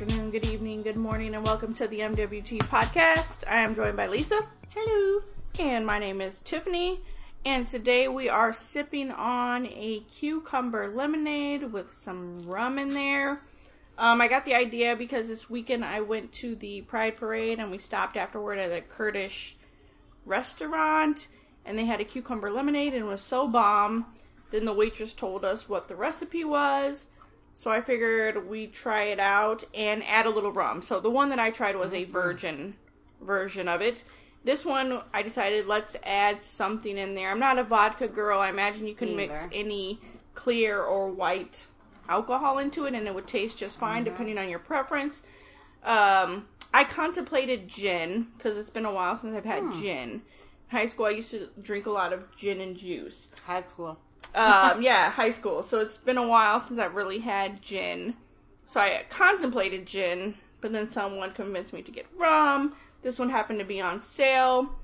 afternoon, good evening, good morning, and welcome to the MWT Podcast. I am joined by Lisa. Hello. And my name is Tiffany. And today we are sipping on a cucumber lemonade with some rum in there. I got the idea because this weekend I went to the Pride Parade and we stopped afterward at a Kurdish restaurant and they had a cucumber lemonade and it was so bomb. Then the waitress told us what the recipe was, so I figured we'd try it out and add a little rum. So the one that I tried was a virgin version of it. This one, I decided, let's add something in there. I'm not a vodka girl. I imagine you can mix any clear or white alcohol into it, and it would taste just fine, depending on your preference. I contemplated gin, because it's been a while since I've had gin. In high school, I used to drink a lot of gin and juice. High school. High school. So it's been a while since I've really had gin. So I contemplated gin, but then someone convinced me to get rum. This one happened to be on sale.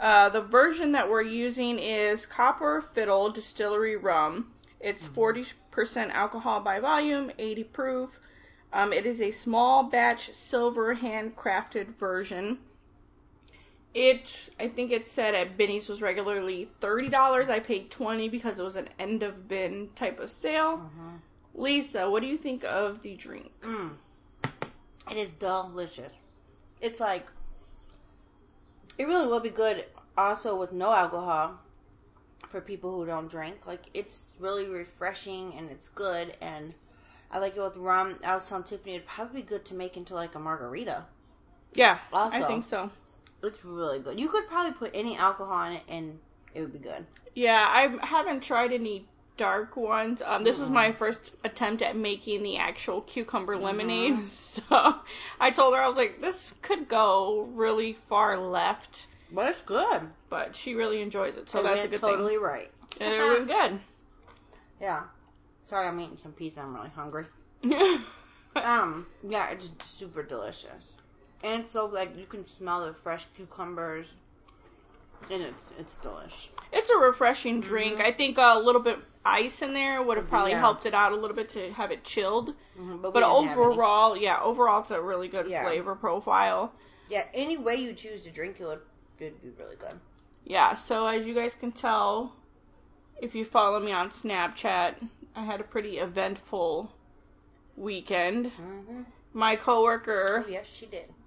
The version that we're using is Copper Fiddle Distillery Rum. It's 40% alcohol by volume, 80 proof. It is a small batch silver handcrafted version. I think it said at Binny's was regularly $30. I paid $20 because it was an end of bin type of sale. Mm-hmm. Lisa, what do you think of the drink? It is delicious. It's like, it really will be good also with no alcohol for people who don't drink. Like, it's really refreshing and it's good, and I like it with rum. I was telling Tiffany it'd probably be good to make into like a margarita. Yeah, also, I think so. It's really good. You could probably put any alcohol in it and it would be good. Yeah, I haven't tried any dark ones. This was my first attempt at making the actual cucumber lemonade. So I told her, I was like, this could go really far left. But it's good. But she really enjoys it, so and that's a good thing. Right. And it was good. Yeah. Sorry, I'm eating some pizza. I'm really hungry. Yeah, it's super delicious. And so, like, you can smell the fresh cucumbers. And it's delish. It's a refreshing drink. I think a little bit ice in there would have probably helped it out a little bit to have it chilled. But overall it's a really good flavor profile. Yeah, any way you choose to drink it would be really good. Yeah, so as you guys can tell, if you follow me on Snapchat, I had a pretty eventful weekend. My coworker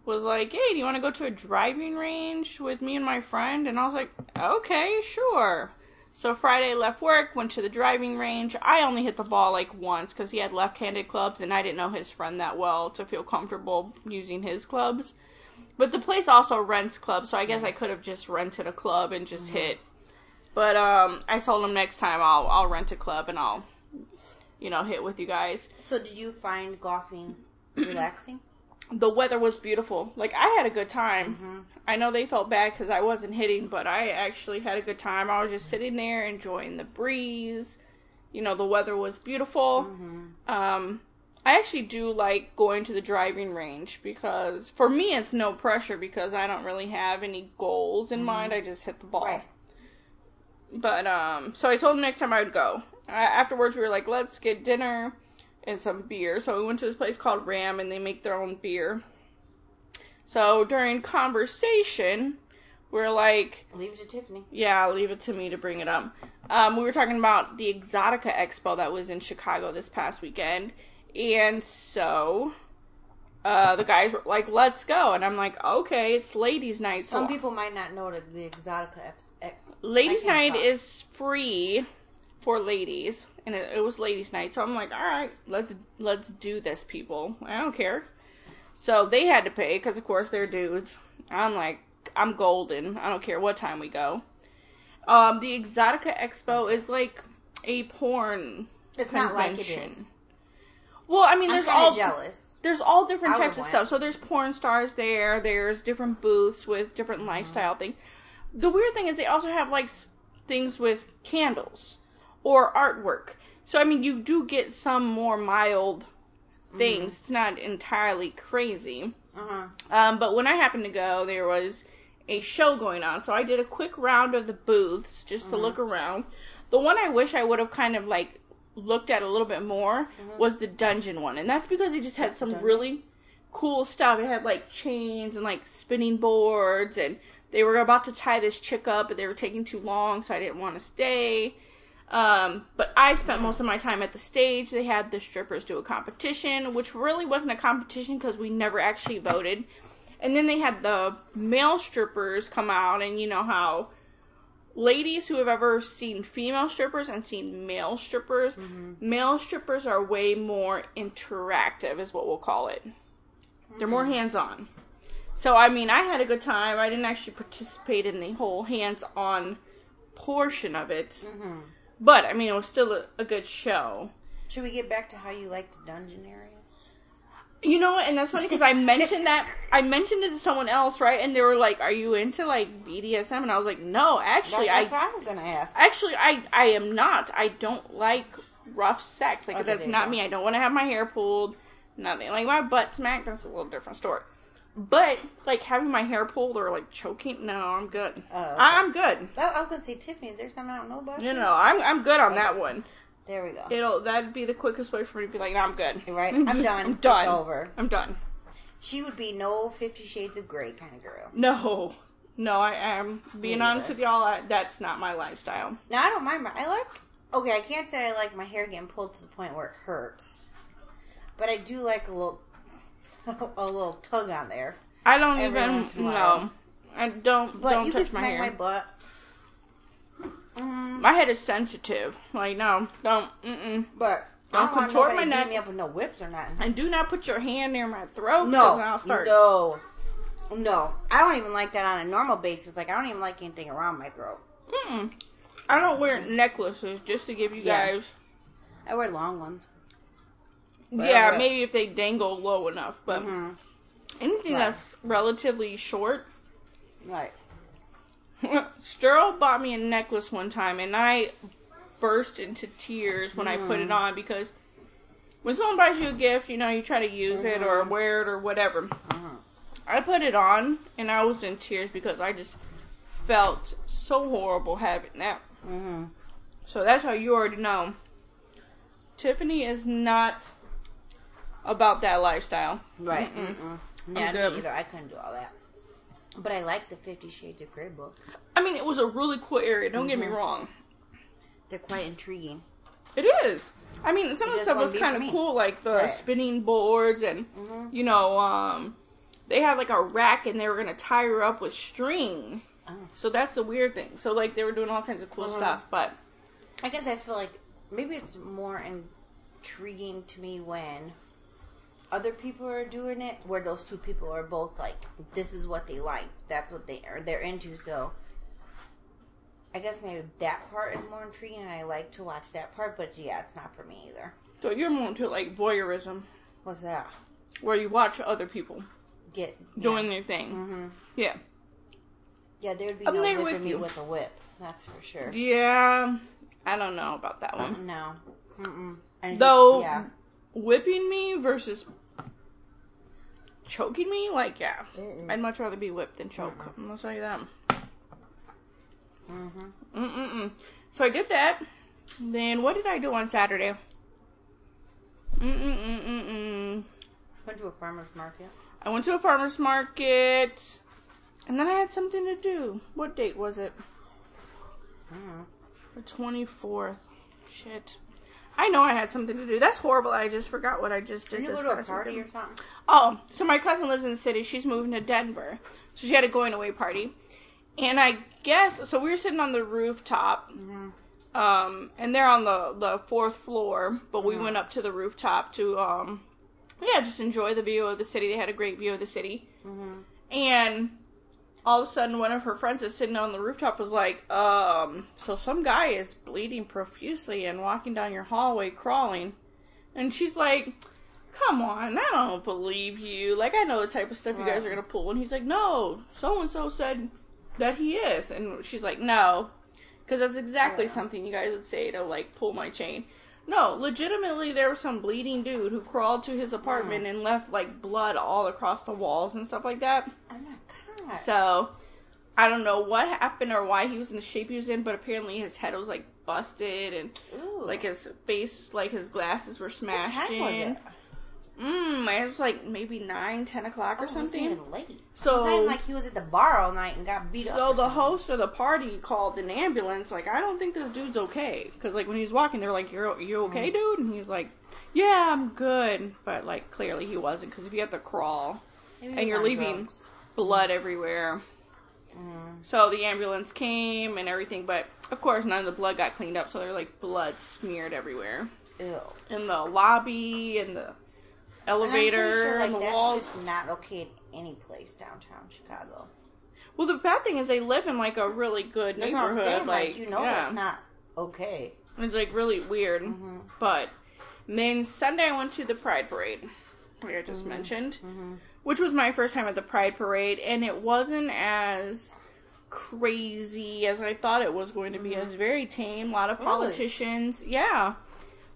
was like, hey, do you want to go to a driving range with me and my friend? And I was like, okay, sure. So Friday, left work, went to the driving range. I only hit the ball like once because he had left-handed clubs, and I didn't know his friend that well to feel comfortable using his clubs. But the place also rents clubs, so I guess I could have just rented a club and just hit. But I told him next time I'll rent a club and I'll, hit with you guys. So did you find golfing relaxing? The weather was beautiful. Like, I had a good time. I know they felt bad because I wasn't hitting, but I actually had a good time. I was just sitting there enjoying the breeze. The weather was beautiful. I actually do like going to the driving range because, for me, it's no pressure because I don't really have any goals in mind. I just hit the ball. Right. But, so I told him next time I would go. Afterwards, we were like, let's get dinner and some beer. So we went to this place called Ram, and they make their own beer. So during conversation, we're like, leave it to Tiffany. Yeah, leave it to me to bring it up. We were talking about the Exotica Expo that was in Chicago this past weekend. And so the guys were like, let's go. And I'm like, okay, it's ladies' night. Some people might not know that the Exotica Expo. Ladies' night is free for ladies, and it was ladies' night, so I'm like, all right, let's do this, people. I don't care. So they had to pay, because of course they're dudes. I'm like, I'm golden. I don't care what time we go. The Exotica Expo is like a porn convention. Not like it is. Well, I mean, there's all different types of stuff. So there's porn stars there. There's different booths with different lifestyle things. The weird thing is they also have like things with candles or artwork. So, I mean, you do get some more mild things. It's not entirely crazy. But when I happened to go, there was a show going on. So I did a quick round of the booths just to look around. The one I wish I would have kind of, like, looked at a little bit more was the dungeon one. And that's because they just had some really cool stuff. It had, like, chains and, like, spinning boards, and they were about to tie this chick up, but they were taking too long, so I didn't want to stay. But I spent most of my time at the stage. They had the strippers do a competition, which really wasn't a competition because we never actually voted. And then they had the male strippers come out, and you know how ladies who have ever seen female strippers and seen male strippers, mm-hmm. male strippers are way more interactive is what we'll call it. Mm-hmm. They're more hands-on. So, I mean, I had a good time. I didn't actually participate in the whole hands-on portion of it. Mm-hmm. But, I mean, it was still a good show. Should we get back to how you like the dungeon area? You know, and that's funny because I mentioned it to someone else, right? And they were like, "Are you into like BDSM?" And I was like, "No, actually, that's what I was gonna ask. Actually, I am not. I don't like rough sex. Like that's not me. I don't want to have my hair pulled. Nothing like my butt smacked. That's a little different story. But like having my hair pulled or like choking, no, I'm good. Okay. I'm good. Well, I was gonna say, Tiffany, is there something I don't know about? No, I'm good on that one. There we go. That'd be the quickest way for me to be like, no, I'm good. Right? I'm done. I'm done. It's over. I'm done. She would be no 50 Shades of Grey kind of girl. No. No, I am. Being honest with y'all, that's not my lifestyle. No, I don't mind. I can't say I like my hair getting pulled to the point where it hurts. But I do like a little tug on there. I don't even, no. I don't, but don't you touch can smack my hair. My butt. My head is sensitive. Like, no, don't, But don't contort my neck. Beat me up with no whips or nothing. And do not put your hand near my throat. No, I'll start. No. I don't even like that on a normal basis. Like, I don't even like anything around my throat. I don't wear necklaces, just to give you guys. I wear long ones. But yeah, maybe if they dangle low enough. But anything that's relatively short. Right. Sterl bought me a necklace one time, and I burst into tears when I put it on, because when someone buys you a gift, you know, you try to use it or wear it or whatever. I put it on, and I was in tears because I just felt so horrible having that. So that's how you already know. Tiffany is not about that lifestyle. Right. Yeah, me either. I couldn't do all that. But I like the 50 Shades of Grey book. I mean, it was a really cool area. Don't get me wrong. They're quite intriguing. It is. I mean, some of the stuff was kind of cool, like the spinning boards and, you know, they had like a rack and they were going to tie her up with string. Oh. So that's the weird thing. So, like, they were doing all kinds of cool stuff, but. I guess I feel like maybe it's more intriguing to me when other people are doing it, where those two people are both like, this is what they like, that's what they're into, so I guess maybe that part is more intriguing, and I like to watch that part, but yeah, it's not for me either. So you're more into, like, voyeurism. What's that? Where you watch other people doing their thing. Yeah. Yeah, there'd be no whipping me with a whip, that's for sure. Yeah, I don't know about that one. No. Though... Yeah. Whipping me versus choking me? Like, yeah. I'd much rather be whipped than choke. I'll tell you that. So I did that. Then what did I do on Saturday? Went to a farmer's market. I went to a farmer's market. And then I had something to do. What date was it? The 24th. Shit. I know I had something to do. That's horrible. I just forgot what I just did. Did you go to a party or something? Oh, so my cousin lives in the city. She's moving to Denver. So she had a going away party. And I guess, so we were sitting on the rooftop. And they're on the fourth floor. But we went up to the rooftop to, just enjoy the view of the city. They had a great view of the city. And all of a sudden, one of her friends that's sitting on the rooftop was like, so some guy is bleeding profusely and walking down your hallway crawling. And she's like, come on, I don't believe you. Like, I know the type of stuff you guys are going to pull. And he's like, no, so-and-so said that he is. And she's like, no, because that's exactly something you guys would say to, like, pull my chain. No, legitimately, there was some bleeding dude who crawled to his apartment and left, like, blood all across the walls and stuff like that. Oh, my God. So, I don't know what happened or why he was in the shape he was in, but apparently his head was, like, busted, and, like, his face, like, his glasses were smashed in. What time was it? It was like maybe 9, 10 o'clock or something. It was even late. So, it was like he was at the bar all night and got beat up. So the host of the party called an ambulance, like, I don't think this dude's okay. Because, like, when he was walking, they were like, you okay, dude? And he's like, yeah, I'm good. But, like, clearly he wasn't. Because if you have to crawl and you're leaving blood everywhere. So the ambulance came and everything. But, of course, none of the blood got cleaned up. So there were, like, blood smeared everywhere. Ew. In the lobby and the elevator and the walls. That's just not okay at any place downtown Chicago. Well, the bad thing is they live in, like, a really good neighborhood. That's what I'm saying. Like, you know, that's not okay. It's, like, really weird. Mm-hmm. But then Sunday I went to the Pride Parade, like I just mentioned, which was my first time at the Pride Parade, and it wasn't as crazy as I thought it was going to be. It was very tame, a lot of politicians. Really? Yeah.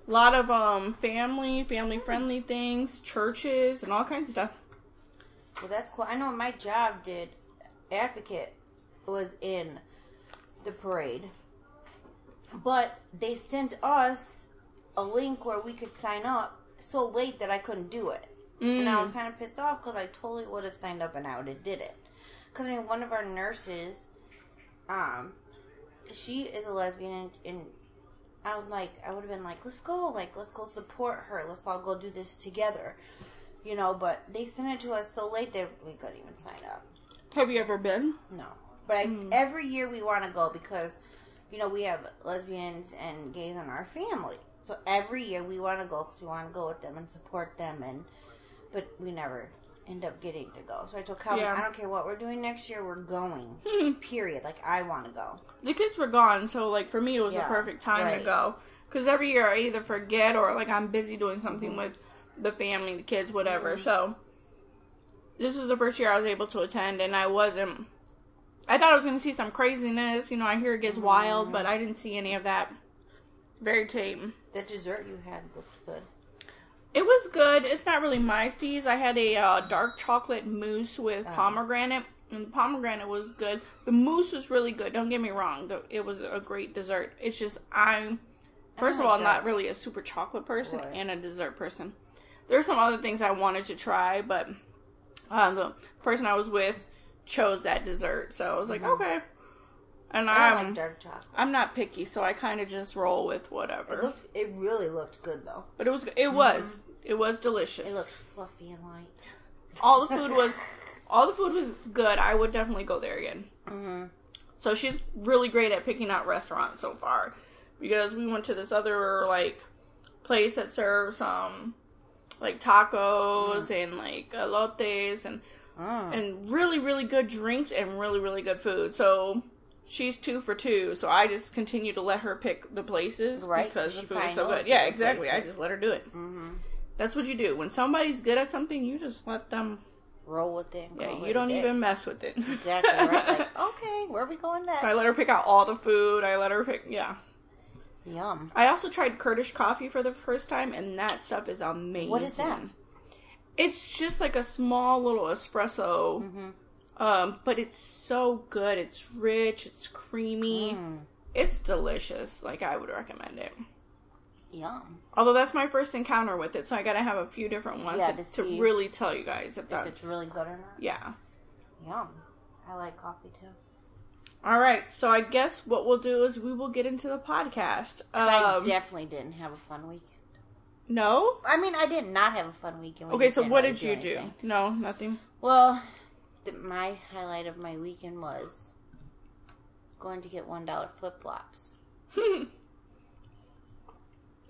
A lot of family-friendly things, churches, and all kinds of stuff. Well, that's cool. I know my job did. Advocate was in the parade. But they sent us a link where we could sign up so late that I couldn't do it. And I was kind of pissed off because I totally would have signed up and I would have did it. Because, I mean, one of our nurses, she is a lesbian and I was like, I would have been like, let's go support her. Let's all go do this together. You know, but they sent it to us so late that we couldn't even sign up. Have you ever been? No. But every year we want to go because, you know, we have lesbians and gays in our family. So every year we want to go because we want to go with them and support them. But we never end up getting to go. So I told Calvin, I don't care what we're doing next year, we're going. Period. Like, I want to go. The kids were gone, so, like, for me, it was the perfect time to go. Because every year I either forget or, like, I'm busy doing something with the family, the kids, whatever. So, this is the first year I was able to attend, and I wasn't. I thought I was going to see some craziness. You know, I hear it gets wild, but I didn't see any of that. Very tame. The dessert you had looked good. It was good. It's not really my steez. I had a dark chocolate mousse with pomegranate, and the pomegranate was good. The mousse was really good. Don't get me wrong. It was a great dessert. It's just I'm, first of all, not really a super chocolate person and a dessert person. There's some other things I wanted to try, but the person I was with chose that dessert, so I was like, okay. And I like dark chocolate. I'm not picky, so I kind of just roll with whatever. It really looked good, though. But it was delicious. It looked fluffy and light. All the food was good. I would definitely go there again. Mm-hmm. So she's really great at picking out restaurants so far, because we went to this other like place that serves like tacos and like elotes and really really good drinks and really really good food. So. She's 2 for 2, so I just continue to let her pick the places because the food is so good. Yeah, exactly. Places. I just let her do it. Mm-hmm. That's what you do. When somebody's good at something, you just let them roll with it. Yeah, you don't even mess with it. Exactly. Right? Like, okay, where are we going next? So I let her pick out all the food. I let her pick, Yum. I also tried Kurdish coffee for the first time, and that stuff is amazing. What is that? It's just like a small little espresso. Mm-hmm. But it's so good. It's rich. It's creamy. It's delicious. Like, I would recommend it. Yum. Although that's my first encounter with it, so I gotta have a few different ones to really tell you guys if it's really good or not. Yeah. Yum. I like coffee, too. All right. So I guess what we'll do is we will get into the podcast. I definitely didn't have a fun weekend. No? I mean, I did not have a fun weekend. Okay, so what did you do? No, nothing? Well, my highlight of my weekend was going to get $1 flip-flops.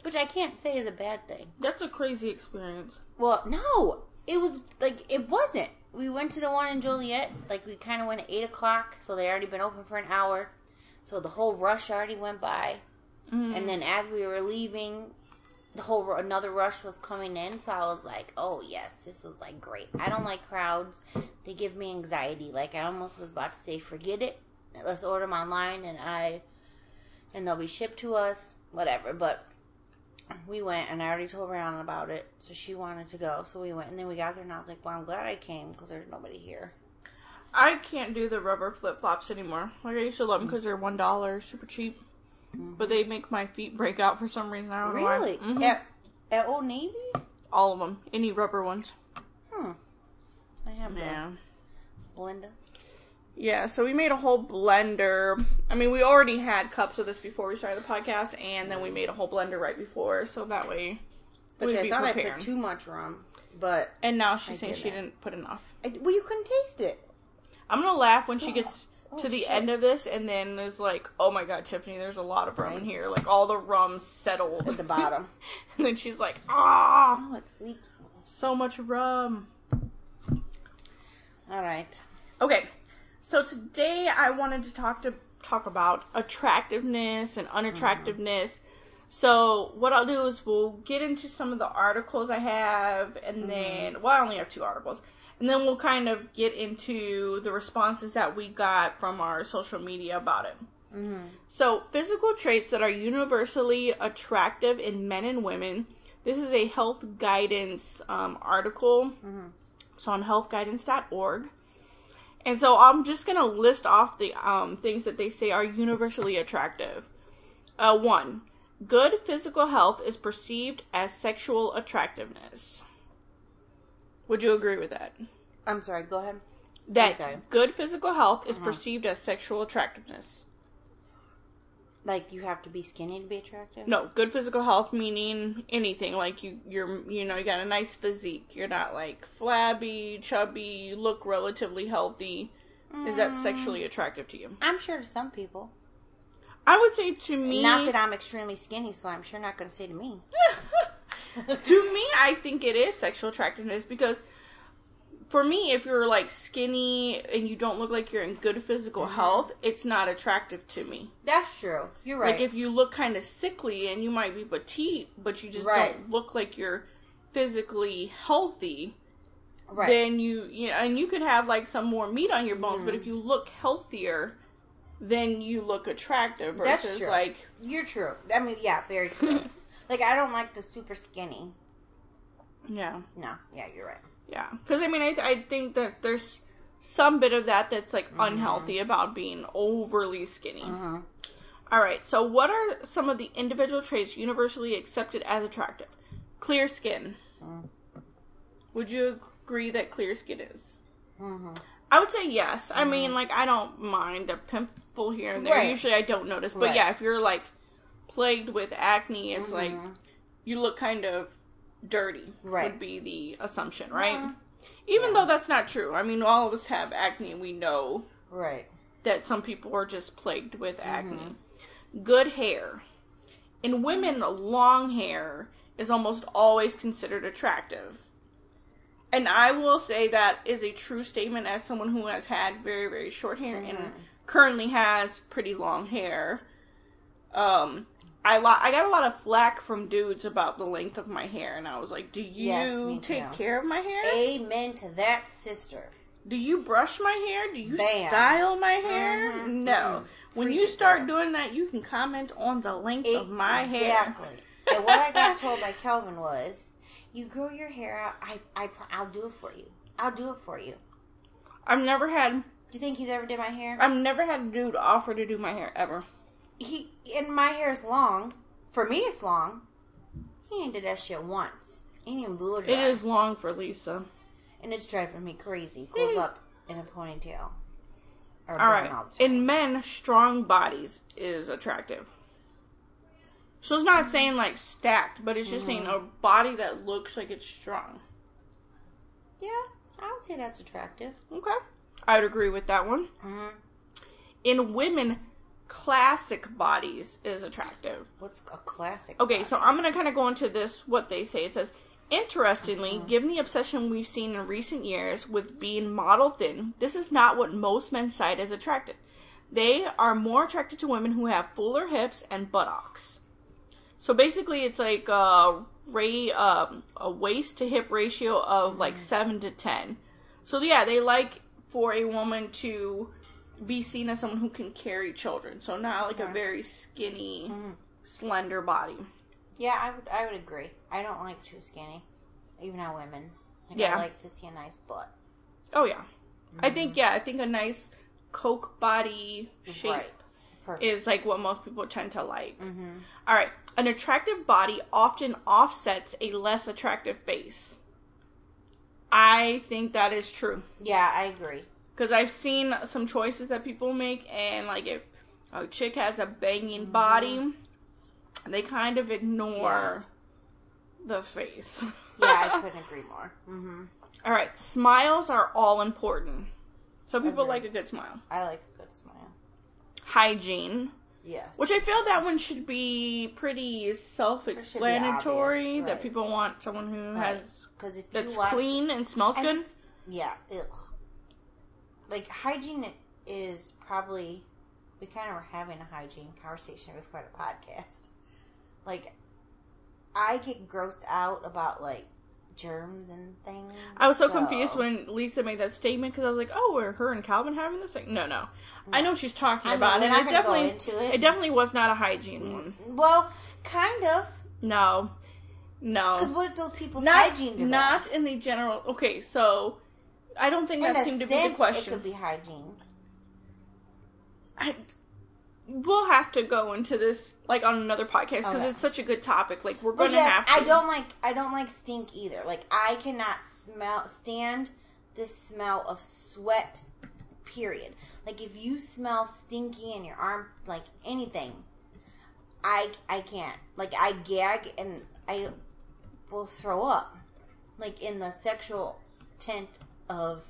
Which I can't say is a bad thing. That's a crazy experience. Well, no. It was, like, it wasn't. We went to the one in Joliet. Like, we kind of went at 8 o'clock, so they already been open for an hour. So the whole rush already went by. Mm-hmm. And then as we were leaving, another rush was coming in, so I was like, oh, yes, this was, like, great. I don't like crowds. They give me anxiety. Like, I almost was about to say, forget it. Let's order them online, and they'll be shipped to us, whatever. But we went, and I already told Rihanna about it, so she wanted to go. So we went, and then we got there, and I was like, well, I'm glad I came because there's nobody here. I can't do the rubber flip-flops anymore. Like, I used to love them because they're $1, super cheap. Mm-hmm. But they make my feet break out for some reason. I don't know why. Really? Mm-hmm. At Old Navy? All of them. Any rubber ones. Hmm. I have a blender. Yeah, so we made a whole blender. I mean, we already had cups of this before we started the podcast, and then we made a whole blender right before, so that way we'd be prepared. I put too much rum, but... And now she's saying she didn't put enough. Well, you couldn't taste it. I'm going to laugh when she gets to the end of this, and then there's like, oh my God, Tiffany, there's a lot of rum in here. Like, all the rum settled at the bottom. And then she's like, ah! Oh, it's leaking. So much rum. All right. Okay. So today I wanted to talk about attractiveness and unattractiveness. Mm-hmm. So what I'll do is we'll get into some of the articles I have, and then, well, I only have 2 articles. And then we'll kind of get into the responses that we got from our social media about it. Mm-hmm. So physical traits that are universally attractive in men and women. This is a health guidance article. Mm-hmm. So on healthguidance.org. And so I'm just going to list off the things that they say are universally attractive. 1. Good physical health is perceived as sexual attractiveness. Would you agree with that? I'm sorry, go ahead. That good physical health is perceived as sexual attractiveness. Like, you have to be skinny to be attractive? No, good physical health meaning anything. Like, you're you got a nice physique. You're not, like, flabby, chubby. You look relatively healthy. Is that sexually attractive to you? I'm sure to some people. I would say to me... Not that I'm extremely skinny, so I'm sure not going to say to me. To me, I think it is sexual attractiveness because... For me, if you're, like, skinny and you don't look like you're in good physical health, it's not attractive to me. That's true. You're right. Like, if you look kind of sickly and you might be petite, but you just don't look like you're physically healthy, then and you could have, like, some more meat on your bones, but if you look healthier, then you look attractive versus, that's true. Like... You're true. I mean, yeah, very true. Like, I don't like the super skinny. Yeah. No. Yeah, you're right. Yeah, because, I mean, I think that there's some bit of that that's, like, unhealthy about being overly skinny. Mm-hmm. All right, so what are some of the individual traits universally accepted as attractive? Clear skin. Mm-hmm. Would you agree that clear skin is? Mm-hmm. I would say yes. Mm-hmm. I mean, like, I don't mind a pimple here and there. Right. Usually I don't notice. But, yeah, if you're, like, plagued with acne, it's, like, you look kind of... dirty would be the assumption, right? Yeah. Even though that's not true. I mean, all of us have acne, and we know that some people are just plagued with acne. Good hair. In women, long hair is almost always considered attractive. And I will say that is a true statement as someone who has had very, very short hair and currently has pretty long hair. I got a lot of flack from dudes about the length of my hair, and I was like, do you take care of my hair? Amen to that, sister. Do you brush my hair? Do you style my hair? Mm-hmm. No. Mm-hmm. When you start doing that, you can comment on the length of my hair. Exactly. And what I got told by Kelvin was, you grow your hair out, I'll do it for you. I'll do it for you. I've never had... Do you think he's ever did my hair? I've never had a dude offer to do my hair, ever. And my hair is long. For me, it's long. He ain't did that shit once. He ain't even blew it dry. It is long for Lisa. And it's driving me crazy. Goes up in a ponytail. Or all right. In men, strong bodies is attractive. So it's not saying, like, stacked, but it's just saying a body that looks like it's strong. Yeah, I would say that's attractive. Okay. I would agree with that one. Mm-hmm. In women... classic bodies is attractive. What's a classic body? So I'm going to kind of go into this, what they say. It says, interestingly, given the obsession we've seen in recent years with being model thin, this is not what most men cite as attractive. They are more attracted to women who have fuller hips and buttocks. So basically, it's like a waist to hip ratio of like 7 to 10. So yeah, they like for a woman to... be seen as someone who can carry children. So not like a very skinny, slender body. Yeah, I would agree. I don't like too skinny. Even on women. Like, I like to see a nice butt. Oh, yeah. Mm-hmm. I think a nice Coke body shape Perfect. Is like what most people tend to like. Mm-hmm. All right. An attractive body often offsets a less attractive face. I think that is true. Yeah, I agree. Because I've seen some choices that people make, and like if a chick has a banging mm-hmm. body, they kind of ignore the face. Yeah, I couldn't agree more. Mm-hmm. All right. Smiles are all important. So people like a good smile. I like a good smile. Hygiene. Yes. Which I feel that one should be pretty self-explanatory. Obvious, right? That people want someone who has... that's clean and smells good. Yeah. Ugh. Like, hygiene is probably... We kind of were having a hygiene conversation before the podcast. Like, I get grossed out about, like, germs and things. I was so confused when Lisa made that statement because I was like, "Oh, were her and Calvin having this thing?" No. I know what she's talking about, and it definitely was not a hygiene one. Well, kind of. No. Because what if those people's hygiene? Not in the general. Okay, so I don't think that seemed to be the question. It could be hygiene. We'll have to go into this like on another podcast because it's such a good topic. Like we're going to have to. I don't like stink either. Like I cannot stand this smell of sweat. Period. Like if you smell stinky in your arm, like anything, I can't. Like I gag and I will throw up. Like in the sexual tent of.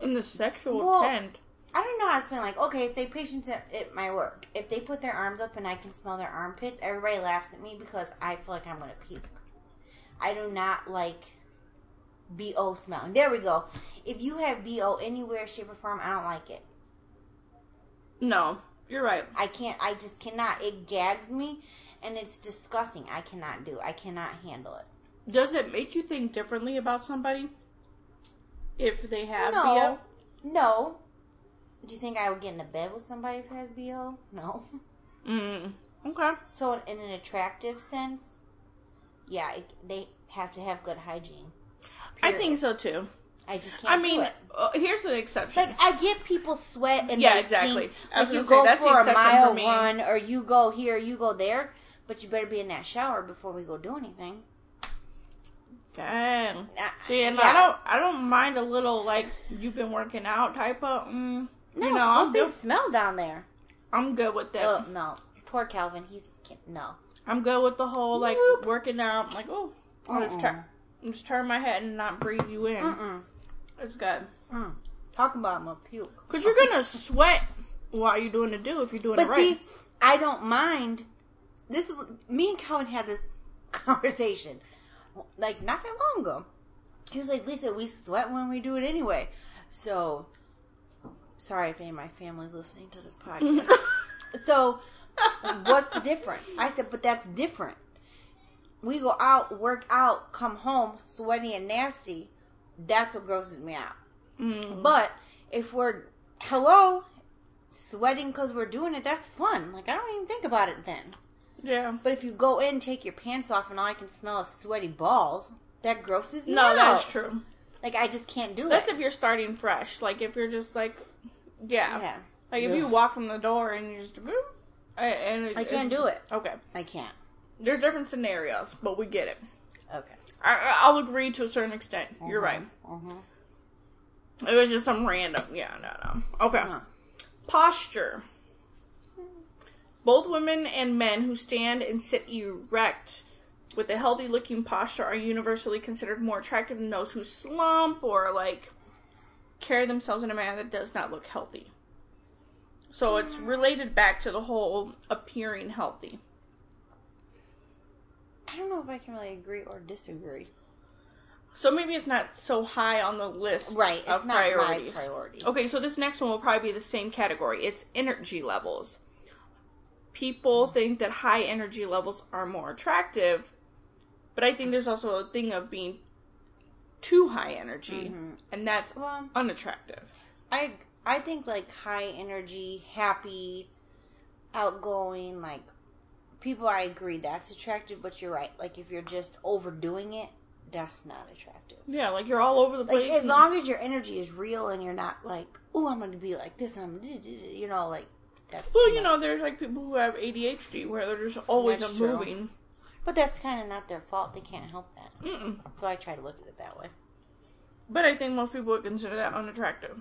In the sexual tent. I don't know how to explain, like, okay, say patients at my work. If they put their arms up and I can smell their armpits, everybody laughs at me because I feel like I'm going to puke. I do not like BO smelling. There we go. If you have BO anywhere, shape, or form, I don't like it. No, you're right. I just cannot. It gags me, and it's disgusting. I cannot handle it. Does it make you think differently about somebody if they have BO? No. Do you think I would get into bed with somebody who has BO? No. Okay. So in an attractive sense, yeah, they have to have good hygiene. Period. I think so, too. I just can't do it. Here's an exception. Like, I get people sweat and they stink. Like, you go for a mile run, or you go here, you go there, but you better be in that shower before we go do anything. Dang. See, and I don't mind a little, like, you've been working out type of... No, they smell down there. I'm good with that. Oh, no. Poor Calvin. I'm good with the whole, like, working out. I'm like, I'll just turn my head and not breathe you in. It's good. Talking about I'm a puke. Because you're going to sweat while you're doing the do if you're doing it right. But see, I don't mind. Me and Calvin had this conversation, like, not that long ago. He was like, Lisa, we sweat when we do it anyway. So... Sorry if any of my family's listening to this podcast. So, what's the difference? I said, but that's different. We go out, work out, come home, sweaty and nasty. That's what grosses me out. But if we're, sweating because we're doing it, that's fun. Like, I don't even think about it then. Yeah. But if you go in, take your pants off, and all I can smell is sweaty balls, that grosses me out. No, that's true. Like, I just can't do it. That's if you're starting fresh. Like, if you're just, like... Yeah. Like, if you walk in the door and you just... I can't do it. Okay. I can't. There's different scenarios, but we get it. Okay. I'll agree to a certain extent. Mm-hmm. You're right. Mm-hmm. It was just some random... Yeah, no. Okay. Uh-huh. Posture. Both women and men who stand and sit erect... with a healthy-looking posture are universally considered more attractive than those who slump or, like, carry themselves in a manner that does not look healthy. So it's related back to the whole appearing healthy. I don't know if I can really agree or disagree. So maybe it's not so high on the list of priorities. It's not my priority. Okay, so this next one will probably be the same category. It's energy levels. People think that high energy levels are more attractive... But I think there's also a thing of being too high energy, and that's unattractive. I think, like, high energy, happy, outgoing, like, people, I agree, that's attractive, but you're right. Like, if you're just overdoing it, that's not attractive. Yeah, like, you're all over the place. Like, as long as your energy is real and you're not like, oh, I'm going to be like this, I'm, you know, like, That's well, you know, there's like people who have ADHD where they're just always moving. But that's kind of not their fault. They can't help that. Mm-mm. So I try to look at it that way. But I think most people would consider that unattractive.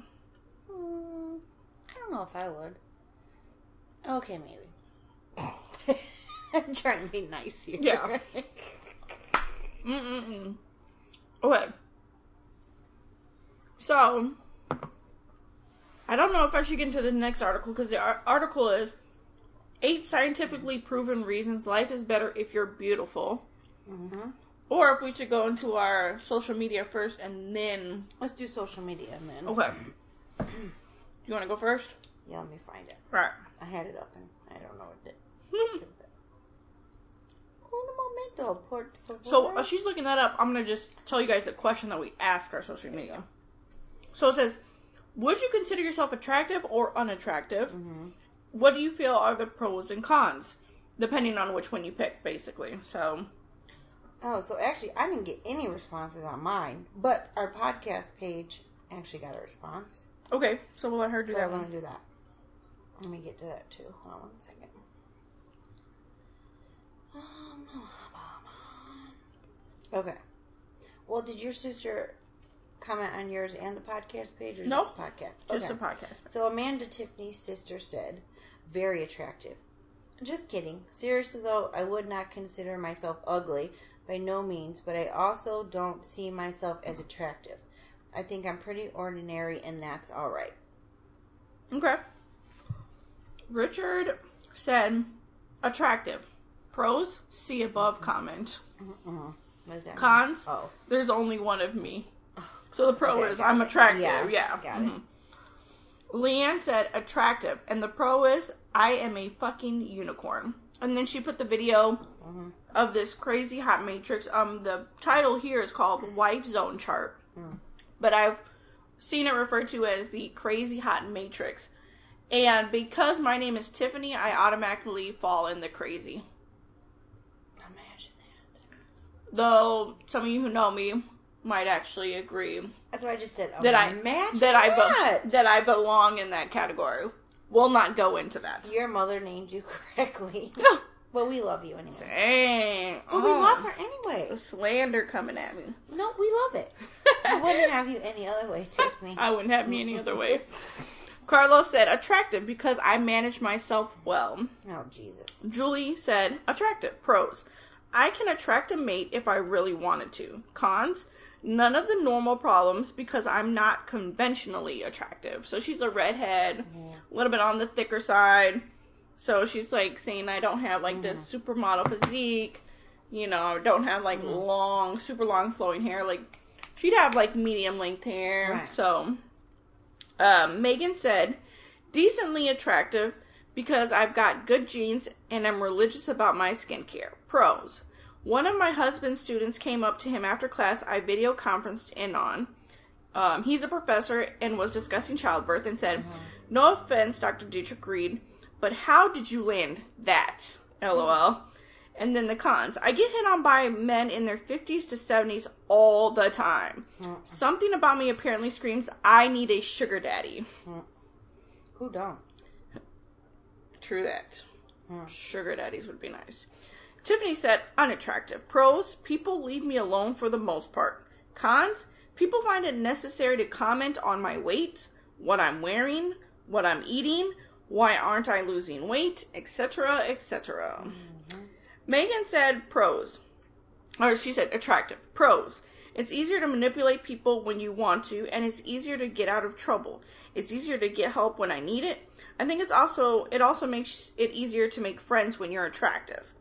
I don't know if I would. Okay, maybe. I'm trying to be nice here. Yeah. Mm-mm-mm. Okay. So, I don't know if I should get into the next article, because the article is 8 scientifically proven reasons life is better if you're beautiful. Mm-hmm. Or if we should go into our social media first and then... Let's do social media and then... Okay. Do you want to go first? Yeah, let me find it. All right. I had it up and I don't know what it did. Momento, so she's looking that up. I'm going to just tell you guys the question that we ask our social media. So it says, would you consider yourself attractive or unattractive? Mm-hmm. What do you feel are the pros and cons? Depending on which one you pick, basically. So... Oh, so actually, I didn't get any responses on mine, but our podcast page actually got a response. Okay, so we'll let her do that. So I'm going to do that. Let me get to that, too. Hold on one second. Okay. Well, did your sister comment on yours and the podcast page? Or nope. Just the podcast? Okay. Just the podcast. So Amanda Tiffany's sister said, very attractive. Just kidding. Seriously, though, I would not consider myself ugly. By no means, but I also don't see myself as attractive. I think I'm pretty ordinary, and that's all right. Okay. Richard said, attractive. Pros, see above comment. Mm-mm. What does that Cons, mean? Oh. There's only one of me. So the pro is, I'm attractive. Yeah. Got it. Leanne said, attractive. And the pro is, I am a fucking unicorn. And then she put the video mm-hmm. of this crazy hot matrix. The title here is called Wife Zone Chart. Mm. But I've seen it referred to as the crazy hot matrix. And because my name is Tiffany, I automatically fall in the crazy. Imagine that. Though some of you who know me might actually agree. That's what I just said. Oh, that I belong in that category. We'll not go into that. Your mother named you correctly. No. Well, we love you anyway. Dang. But we love her anyway. The slander coming at me. No, we love it. I wouldn't have you any other way, Tiffany. I wouldn't have me any other way. Carlos said, attractive because I manage myself well. Oh, Jesus. Julie said, attractive. Pros. I can attract a mate if I really wanted to. Cons. None of the normal problems because I'm not conventionally attractive. So she's a redhead, a little bit on the thicker side. So she's like saying I don't have like this supermodel physique, you know, don't have like long, super long flowing hair. Like she'd have like medium length hair. Right. So Megan said, decently attractive because I've got good genes and I'm religious about my skincare. Pros. One of my husband's students came up to him after class I video conferenced in on. He's a professor and was discussing childbirth and said, no offense, Dr. Dietrich Reed, but how did you land that? LOL. Mm-hmm. And then the cons. I get hit on by men in their 50s to 70s all the time. Mm-hmm. Something about me apparently screams, I need a sugar daddy. Mm-hmm. Who don't? True that. Mm-hmm. Sugar daddies would be nice. Tiffany said, unattractive. Pros, people leave me alone for the most part. Cons, people find it necessary to comment on my weight, what I'm wearing, what I'm eating, why aren't I losing weight, etc., etc. Mm-hmm. Megan said, pros. Or she said, attractive. Pros, it's easier to manipulate people when you want to, and it's easier to get out of trouble. It's easier to get help when I need it. I think it also makes it easier to make friends when you're attractive.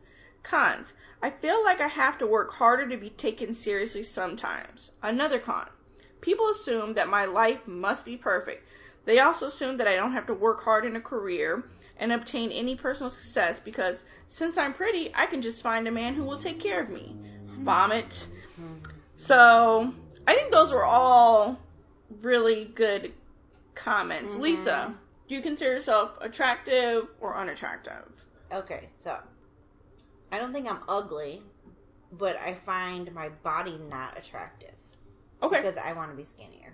Cons. I feel like I have to work harder to be taken seriously sometimes. Another con. People assume that my life must be perfect. They also assume that I don't have to work hard in a career and obtain any personal success because since I'm pretty, I can just find a man who will take care of me. Vomit. So, I think those were all really good comments. Mm-hmm. Lisa, do you consider yourself attractive or unattractive? Okay, so... I don't think I'm ugly, but I find my body not attractive. Okay. Because I want to be skinnier.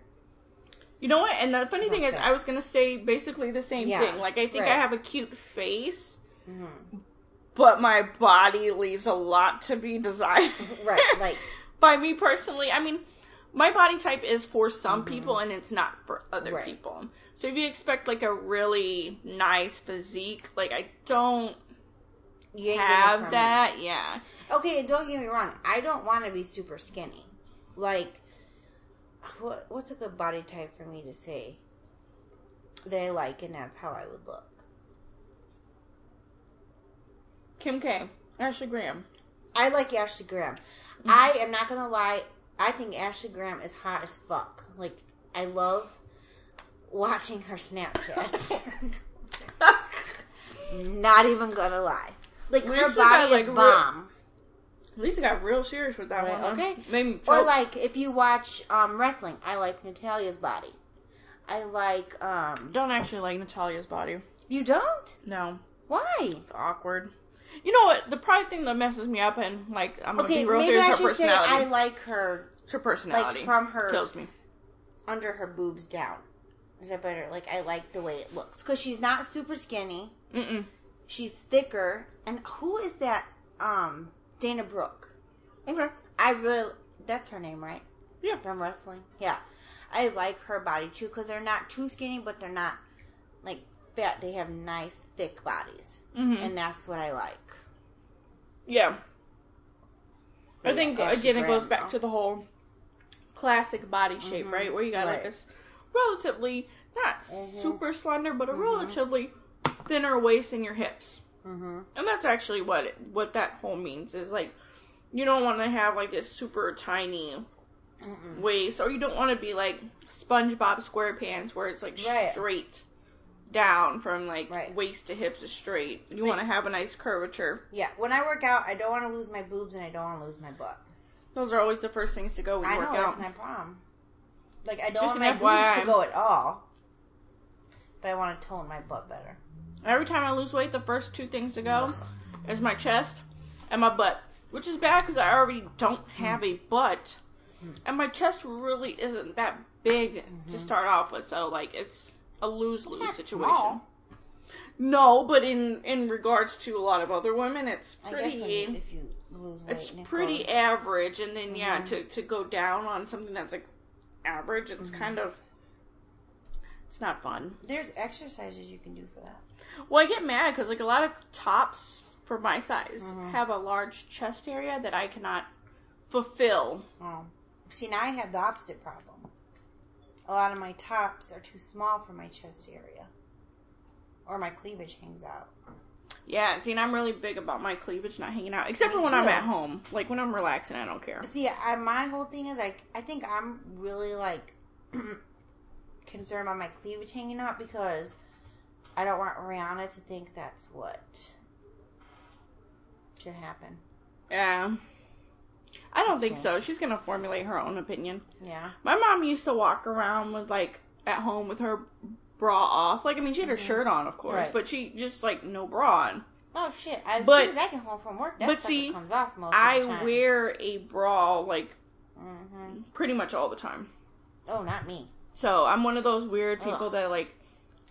You know what? And the funny thing is, I was going to say basically the same thing. Like, I think I have a cute face, but my body leaves a lot to be desired. Like by me personally. I mean, my body type is for some people, and it's not for other people. So if you expect, like, a really nice physique, like, I don't have that. Yeah. Okay, don't get me wrong. I don't want to be super skinny. Like... What's a good body type for me to say that I like and that's how I would look? Kim K. Ashley Graham. I like Ashley Graham. Mm-hmm. I am not going to lie. I think Ashley Graham is hot as fuck. Like, I love watching her Snapchats. Not even going to lie. Like, her body is bomb. At least I got real serious with that one. Okay. Maybe or, like, if you watch wrestling, I like Natalia's body. I like... Don't actually like Natalia's body. You don't? No. Why? It's awkward. You know what? The pride thing that messes me up and, like, I'm going to be real serious, her personality. I like her... It's her personality. Like, from her... Kills me. Under her boobs down. Is that better? Like, I like the way it looks. Because she's not super skinny. Mm-mm. She's thicker. And who is that, Dana Brooke. Okay. That's her name, right? Yeah. From wrestling. Yeah. I like her body, too, because they're not too skinny, but they're not, like, fat. They have nice, thick bodies. Mm-hmm. And that's what I like. Yeah. I think, again, it goes back to the whole classic body shape, right? Where you got, like, this relatively, not super slender, but a relatively thinner waist and your hips. Mm-hmm. And that's actually what that whole means is, like, you don't want to have, like, this super tiny waist, or you don't want to be like SpongeBob SquarePants where it's, like, straight down from, like, waist to hips is straight. You want to have a nice curvature. Yeah. When I work out, I don't want to lose my boobs and I don't want to lose my butt. Those are always the first things to go when you work out. I know, that's my problem. Like, I don't want my boobs to go at all, but I want to tone my butt better. Every time I lose weight, the first two things to go is my chest and my butt, which is bad because I already don't have a butt, and my chest really isn't that big to start off with, so, like, it's a lose-lose situation. Small. No, but in regards to a lot of other women, it's pretty, if you lose weight, it's pretty average, and then, yeah, to go down on something that's, like, average, it's kind of... It's not fun. There's exercises you can do for that. Well, I get mad because, like, a lot of tops for my size have a large chest area that I cannot fulfill. Oh. See, now I have the opposite problem. A lot of my tops are too small for my chest area. Or my cleavage hangs out. Yeah, see, and I'm really big about my cleavage not hanging out. Except for when I'm at home. Like, when I'm relaxing, I don't care. See, my whole thing is, like, I think I'm really, like... concerned about my cleavage hanging out because I don't want Rihanna to think that's what should happen. Yeah. I don't think so. She's going to formulate her own opinion. Yeah. My mom used to walk around with, like, at home with her bra off. Like, I mean, she had her shirt on, of course, but she just, like, no bra on. Oh, shit. As soon as I get home from work, that comes off most of the time. I wear a bra, like, pretty much all the time. Oh, not me. So, I'm one of those weird people that, like,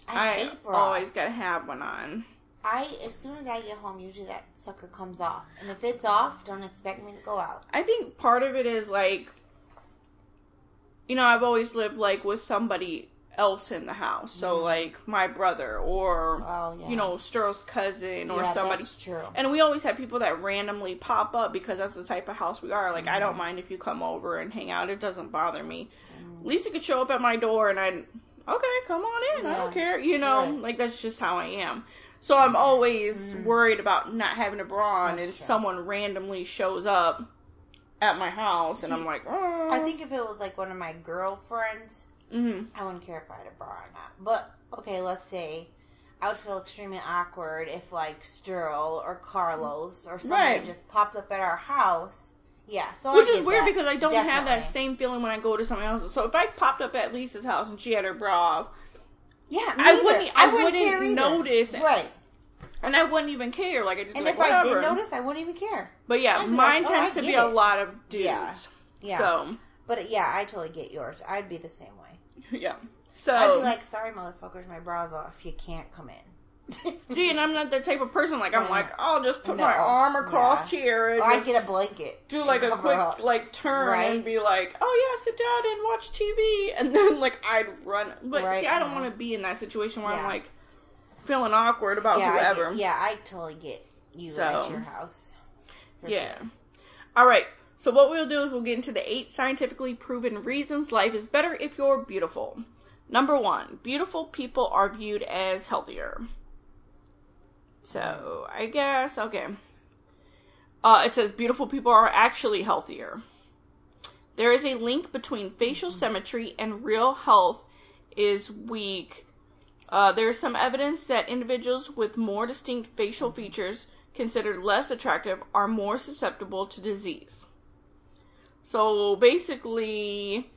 I always gotta have one on. As soon as I get home, usually that sucker comes off. And if it's off, don't expect me to go out. I think part of it is, like, you know, I've always lived, like, with somebody else in the house. So, like, my brother or, you know, Sterl's cousin or somebody. That's true. And we always have people that randomly pop up because that's the type of house we are. Like, I don't mind if you come over and hang out. It doesn't bother me. Lisa could show up at my door and I'd, come on in. Yeah. I don't care. You know, like, that's just how I am. So I'm always worried about not having a bra on and someone randomly shows up at my house and I'm like, oh. I think if it was, like, one of my girlfriends, I wouldn't care if I had a bra or not. But, okay, let's say I would feel extremely awkward if, like, Sterl or Carlos or somebody just popped up at our house. Yeah, so which is weird because I don't have that same feeling when I go to someone else's. So if I popped up at Lisa's house and she had her bra off, I wouldn't notice, and I wouldn't even care. Like, I just if I did notice, I wouldn't even care. But yeah, mine tends to be a lot of dudes. Yeah. So, but yeah, I totally get yours. I'd be the same way. Yeah. So I'd be like, sorry, motherfuckers, my bra's off. You can't come in. Gee, and I'm not that type of person. Like, I'm like, I'll just put my arm across here. And I'd get a blanket. Do, like, a quick, like, turn and be like, oh, yeah, sit down and watch TV. And then, like, I'd run. But, see, I don't want to be in that situation where I'm, like, feeling awkward about whoever. I totally get you at your house. Sure. All right. So what we'll do is we'll get into the 8 scientifically proven reasons life is better if you're beautiful. Number 1, beautiful people are viewed as healthier. So, I guess, okay. It says beautiful people are actually healthier. There is a link between facial symmetry and real health is weak. There is some evidence that individuals with more distinct facial features considered less attractive are more susceptible to disease. So, basically,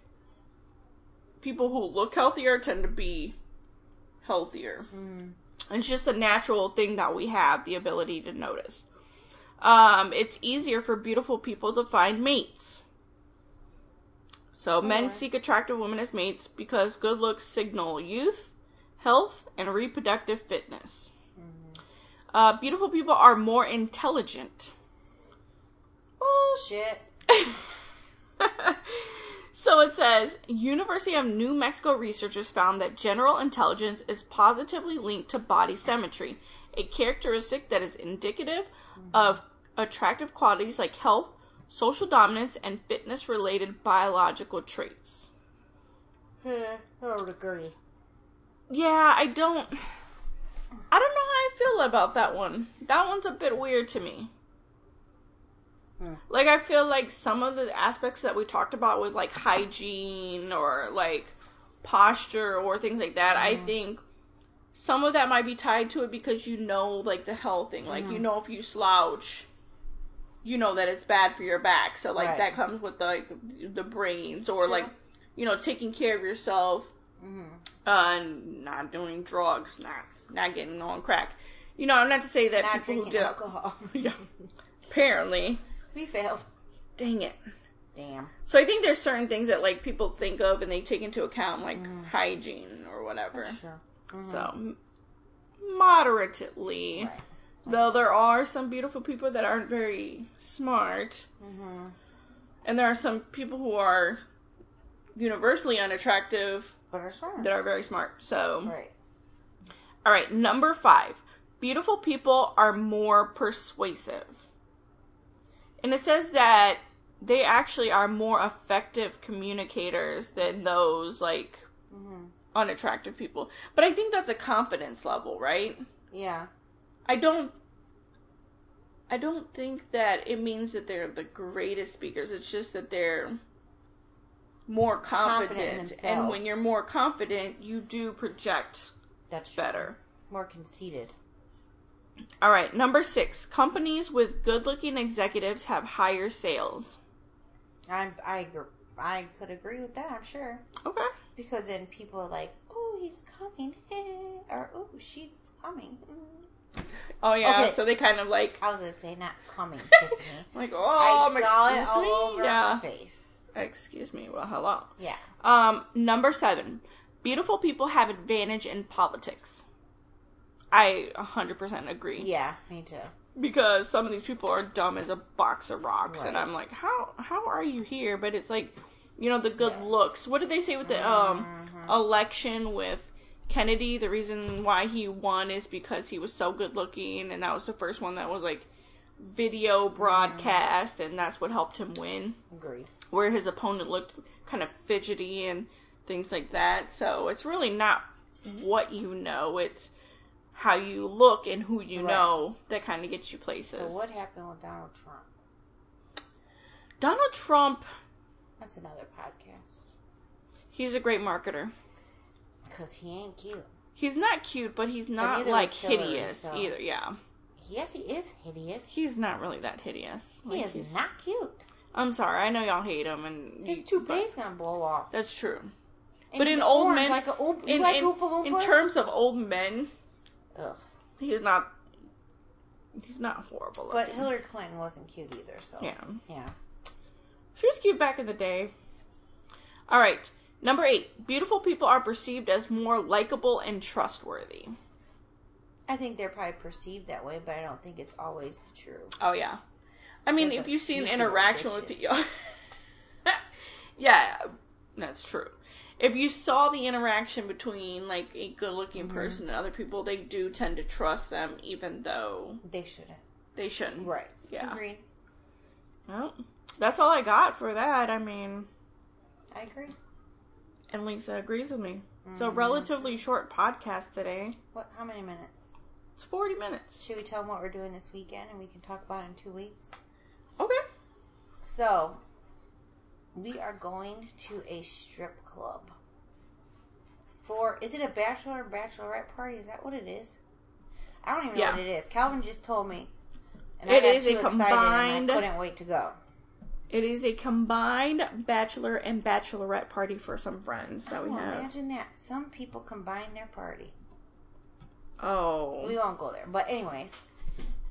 people who look healthier tend to be healthier. Mm. It's just a natural thing that we have, the ability to notice. It's easier for beautiful people to find mates. So men seek attractive women as mates because good looks signal youth, health, and reproductive fitness. Mm-hmm. Beautiful people are more intelligent. Bullshit. So it says, University of New Mexico researchers found that general intelligence is positively linked to body symmetry, a characteristic that is indicative of attractive qualities like health, social dominance, and fitness-related biological traits. Yeah, I don't know how I feel about that one. That one's a bit weird to me. Like, I feel like some of the aspects that we talked about with, like, hygiene or, like, posture or things like that, I think some of that might be tied to it because you know, like, the health thing. Like, you know if you slouch, you know that it's bad for your back. So, like, that comes with, like, the brains or, like, you know, taking care of yourself, not doing drugs, not getting on crack. You know, not to say that not people who do alcohol. Apparently. We failed. Dang it. Damn. So I think there's certain things that, like, people think of and they take into account, like, hygiene or whatever. That's true. Mm-hmm. So, moderately. Right. Though there are some beautiful people that aren't very smart. Mm-hmm. And there are some people who are universally unattractive. But are smart. That are very smart. So. Right. All right. Number 5. Beautiful people are more persuasive. And it says that they actually are more effective communicators than those, like, unattractive people. But I think that's a confidence level, right? Yeah. I don't think that it means that they're the greatest speakers. It's just that they're more confident. And when you're more confident, you do project better. More conceited. All right, number 6. Companies with good-looking executives have higher sales. I could agree with that, I'm sure. Okay. Because then people are like, oh, he's coming. Or, oh, she's coming. Oh, yeah, okay. So they kind of like... I was going to say, not coming, Tiffany. Like, oh, I saw it all over my face. Excuse me, well, hello. Yeah. Number 7. Beautiful people have advantage in politics. I 100% agree. Yeah, me too. Because some of these people are dumb as a box of rocks, and I'm like, how are you here? But it's like, you know, the good looks. What did they say with the election with Kennedy? The reason why he won is because he was so good looking, and that was the first one that was, like, video broadcast, and that's what helped him win. Agreed. Where his opponent looked kind of fidgety and things like that. So it's really not what you know. It's how you look and who you know that kind of gets you places. So what happened with Donald Trump? Donald Trump... That's another podcast. He's a great marketer. Because he ain't cute. He's not cute, but he's not, like, hideous either, yeah. Yes, he is hideous. He's not really that hideous. He is not cute. I'm sorry, I know y'all hate him. And his toupee's gonna blow off. That's true. And but in old men... Like in terms of old men... Ugh. He's not horrible looking. But Hillary Clinton wasn't cute either, so. Yeah. She was cute back in the day. All right. Number 8, beautiful people are perceived as more likable and trustworthy. I think they're probably perceived that way, but I don't think it's always the truth. Oh, yeah. I mean, if you see an interaction with people... yeah, that's true. If you saw the interaction between, like, a good-looking mm-hmm. person and other people, they do tend to trust them, even though... They shouldn't. They shouldn't. Right. Yeah. Agreed. Well, that's all I got for that. I mean... I agree. And Lisa agrees with me. Mm-hmm. So, relatively short podcast today. What? How many minutes? It's 40 minutes. Should we tell them what we're doing this weekend and we can talk about it in 2 weeks? Okay. So, we are going to a strip club. For, is it a bachelor or bachelorette party? Is that what it is? I don't even know what it is. Calvin just told me. And it I got too excited and I couldn't wait to go. It is a combined bachelor and bachelorette party for some friends that we have. Imagine that. Some people combine their party. Oh. We won't go there. But anyways,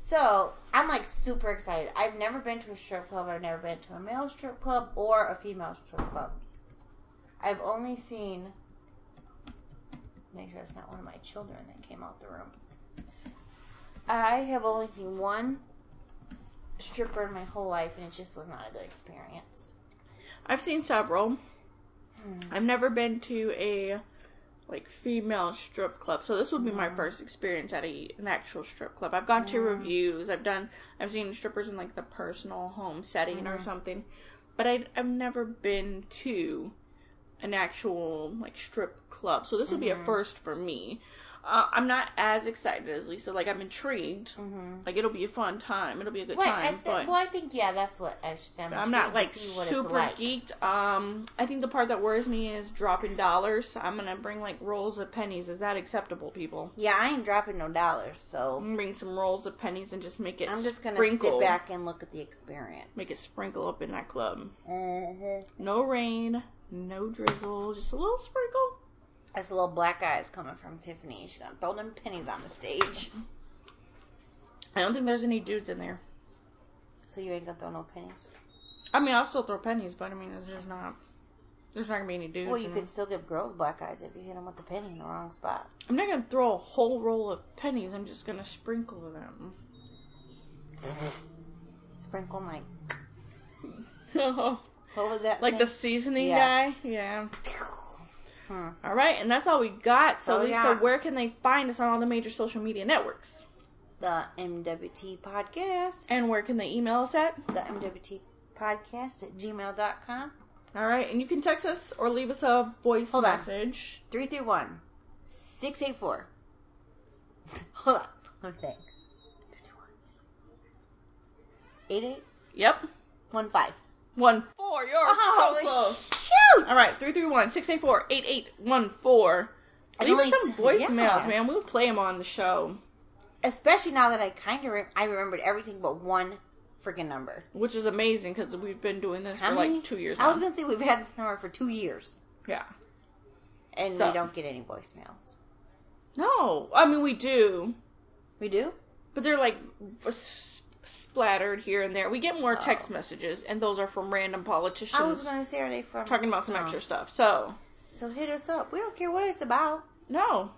so I'm like super excited. I've never been to a strip club. I've never been to a male strip club or a female strip club. I've only seen, make sure it's not one of my children that came out the room. I have only seen one stripper in my whole life, and it just was not a good experience. I've seen several. I've never been to a female strip club, so this would be my first experience at an actual strip club. I've gone to reviews. I've seen strippers in the personal home setting or something, but I've never been to an actual strip club, so this would be a first for me. I'm not as excited as Lisa. I'm intrigued. Mm-hmm. It'll be a fun time. It'll be a good time. I think, that's what I should say. I'm not, super geeked. I think the part that worries me is dropping dollars. I'm going to bring, rolls of pennies. Is that acceptable, people? Yeah, I ain't dropping no dollars, so... I'm going to bring some rolls of pennies and just make it sprinkle. I'm just going to sit back and look at the experience. Make it sprinkle up in that club. Mm-hmm. No rain, no drizzle, just a little sprinkle. That's a little black eyes coming from Tiffany. She's gonna throw them pennies on the stage. I don't think there's any dudes in there. So you ain't gonna throw no pennies? I mean, I'll still throw pennies, but I mean, there's not gonna be any dudes. Well, you could still give girls black eyes if you hit them with the penny in the wrong spot. I'm not gonna throw a whole roll of pennies. I'm just gonna sprinkle them. Sprinkle my... What was that? The seasoning guy? Yeah. All right, and that's all we got. So, Lisa, where can they find us on all the major social media networks? The MWT Podcast. And where can they email us at? The MWT Podcast at gmail.com. All right, and you can text us or leave us a voice message. 331-684. Hold on. Let me think. 88? Yep. 15. 14. You're so close. Shoot! All right, 331-684-8814. Leave us some voicemails, man. We'll play them on the show. Especially now that I I remembered everything but one freaking number. Which is amazing, because we've been doing this for 2 years now. I was going to say we've had this number for 2 years. Yeah. And we don't get any voicemails. No. I mean, we do. We do? But they're splattered here and there. We get more text messages, and those are from random politicians. I was going to say, are they from... Talking about some extra stuff, So hit us up. We don't care what it's about. No.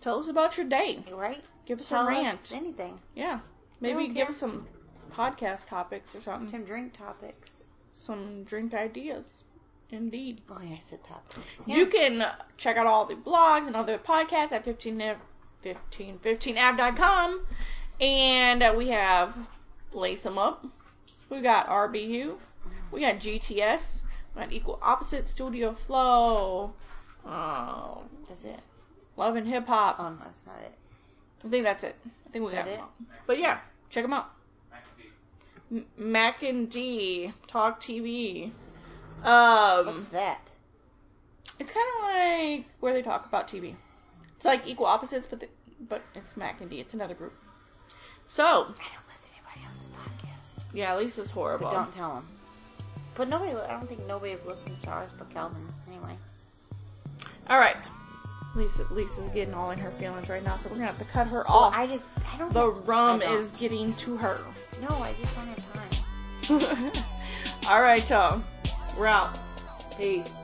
Tell us about your day. Right? Give us a rant. Us anything. Yeah. Maybe give us some podcast topics or something. Some drink topics. Some drink ideas. Indeed. Oh, yeah, I said topics. Yeah. You can check out all the blogs and other podcasts at 1515av.com. And we have Lace Them Up. We got RBU. We got GTS. We got Equal Opposite Studio Flow. That's it. Love and Hip Hop. Oh, no, that's not it. I think that's it. I think we got it. But yeah, check them out. Mac and D. Talk TV. What's that? It's kind of like where they talk about TV. It's like Equal Opposites, but it's Mac and D. It's another group. So, I don't listen to anybody else's podcast. Yeah, Lisa's horrible. But don't tell them. But I don't think nobody listens to ours but Calvin. Anyway. Alright. Lisa's getting all in her feelings right now, so we're going to have to cut her off. I don't... The rum is getting to her. No, I just don't have time. Alright, y'all. We're out. Peace.